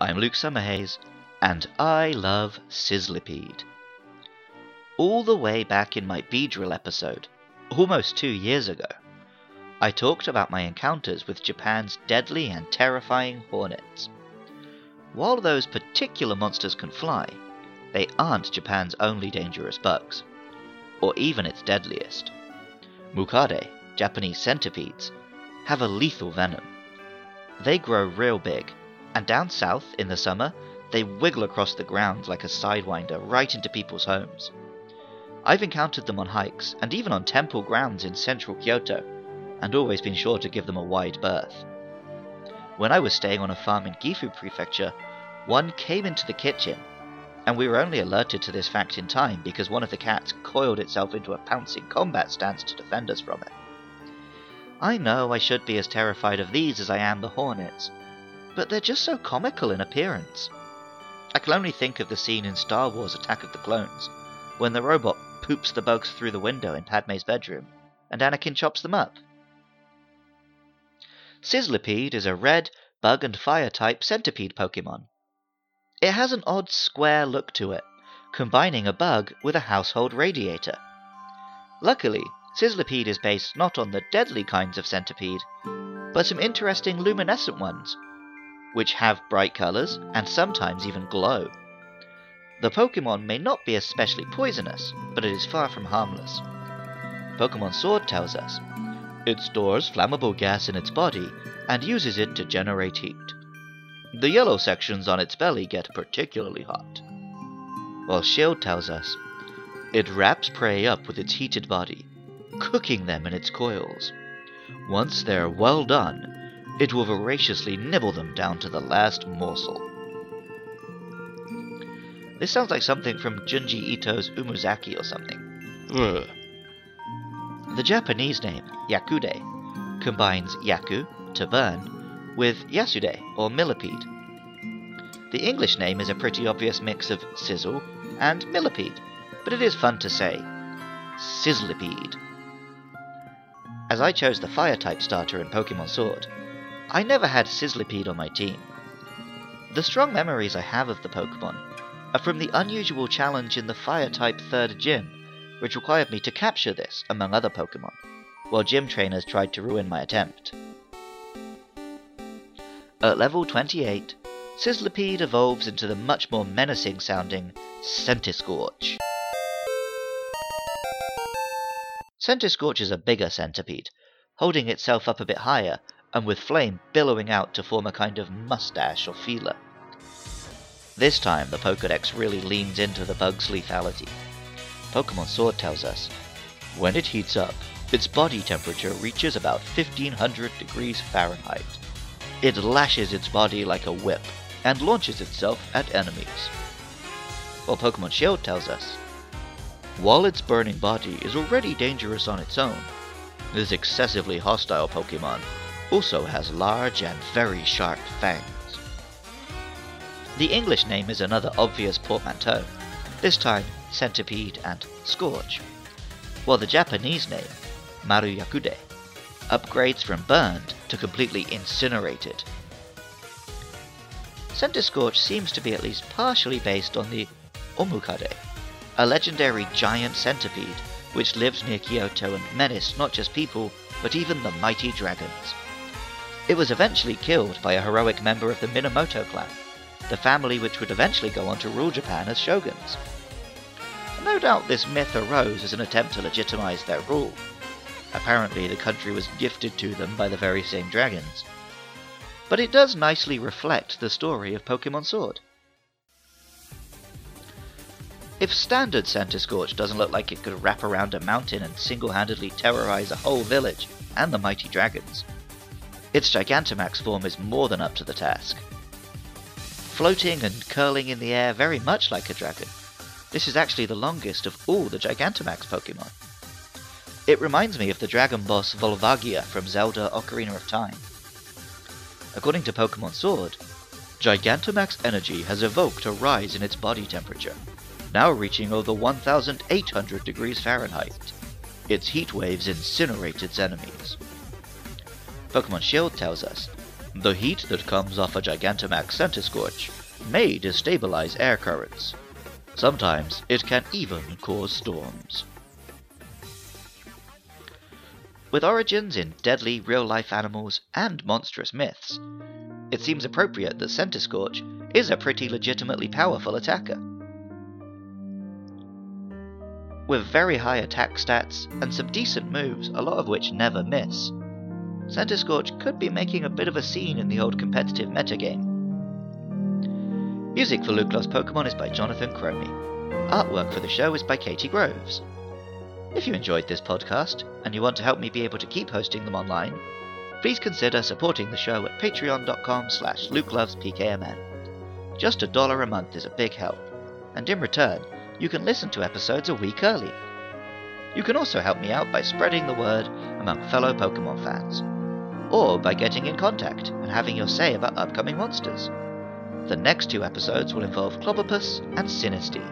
I'm Luke Summerhays, and I love Sizzlipede. All the way back in my Beedrill episode, almost 2 years ago, I talked about my encounters with Japan's deadly and terrifying hornets. While those particular monsters can fly, they aren't Japan's only dangerous bugs, or even its deadliest. Mukade, Japanese centipedes, have a lethal venom. They grow real big, and down south, in the summer, they wiggle across the ground like a sidewinder right into people's homes. I've encountered them on hikes, and even on temple grounds in central Kyoto, and always been sure to give them a wide berth. When I was staying on a farm in Gifu Prefecture, one came into the kitchen, and we were only alerted to this fact in time because one of the cats coiled itself into a pouncing combat stance to defend us from it. I know I should be as terrified of these as I am the hornets, but they're just so comical in appearance. I can only think of the scene in Star Wars Attack of the Clones, when the robot poops the bugs through the window in Padme's bedroom, and Anakin chops them up. Sizzlipede is a red, bug and fire type centipede Pokémon. It has an odd square look to it, combining a bug with a household radiator. Luckily, Sizzlipede is based not on the deadly kinds of centipede, but some interesting luminescent ones, which have bright colours and sometimes even glow. The Pokémon may not be especially poisonous, but it is far from harmless. Pokémon Sword tells us, it stores flammable gas in its body and uses it to generate heat. The yellow sections on its belly get particularly hot. While Shield tells us, it wraps prey up with its heated body, cooking them in its coils. Once they're well done, it will voraciously nibble them down to the last morsel. This sounds like something from Junji Ito's Umuzaki or something. Ugh. The Japanese name, Yakude, combines yaku, to burn, with yasude, or millipede. The English name is a pretty obvious mix of sizzle and millipede, but it is fun to say, Sizzlipede. As I chose the fire-type starter in Pokémon Sword, I never had Sizzlipede on my team. The strong memories I have of the Pokémon are from the unusual challenge in the fire-type third gym, which required me to capture this, among other Pokémon, while gym trainers tried to ruin my attempt. At level 28, Sizzlipede evolves into the much more menacing-sounding Centiskorch. Centiskorch is a bigger centipede, holding itself up a bit higher, and with flame billowing out to form a kind of mustache or feeler. This time the Pokedex really leans into the bug's lethality. Pokémon Sword tells us, when it heats up, its body temperature reaches about 1500 degrees Fahrenheit. It lashes its body like a whip, and launches itself at enemies. While Pokémon Shield tells us, while its burning body is already dangerous on its own, this excessively hostile Pokémon also has large and very sharp fangs. The English name is another obvious portmanteau, this time centipede and scorch, while the Japanese name, Maruyakude, upgrades from burned to completely incinerated. Centiskorch seems to be at least partially based on the Omukade, a legendary giant centipede which lived near Kyoto and menaced not just people, but even the mighty dragons. It was eventually killed by a heroic member of the Minamoto clan, the family which would eventually go on to rule Japan as shoguns. No doubt this myth arose as an attempt to legitimize their rule. Apparently the country was gifted to them by the very same dragons. But it does nicely reflect the story of Pokémon Sword. If standard Centiskorch doesn't look like it could wrap around a mountain and single-handedly terrorize a whole village and the mighty dragons, its Gigantamax form is more than up to the task. Floating and curling in the air very much like a dragon, this is actually the longest of all the Gigantamax Pokémon. It reminds me of the dragon boss Volvagia from Zelda Ocarina of Time. According to Pokémon Sword, Gigantamax energy has evoked a rise in its body temperature, now reaching over 1,800 degrees Fahrenheit. Its heat waves incinerate its enemies. Pokémon Shield tells us, The heat that comes off a Gigantamax Centiskorch may destabilize air currents. Sometimes it can even cause storms. With origins in deadly real-life animals and monstrous myths, it seems appropriate that Centiskorch is a pretty legitimately powerful attacker. With very high attack stats and some decent moves, a lot of which never miss, Centiskorch could be making a bit of a scene in the old competitive metagame. Music for Luke Lost Pokemon is by Jonathan Cromie. Artwork for the show is by Katie Groves. If you enjoyed this podcast, and you want to help me be able to keep hosting them online, please consider supporting the show at patreon.com/lukelovespkmn. Just $1 a month is a big help, and in return, you can listen to episodes a week early. You can also help me out by spreading the word among fellow Pokemon fans, or by getting in contact and having your say about upcoming monsters. The next two episodes will involve Clobopus and Sinistea.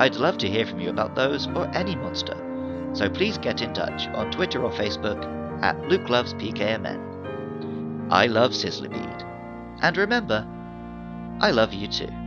I'd love to hear from you about those or any monster, so please get in touch on Twitter or Facebook at LukeLovesPKMN. I love Sizzlipede, and remember, I love you too.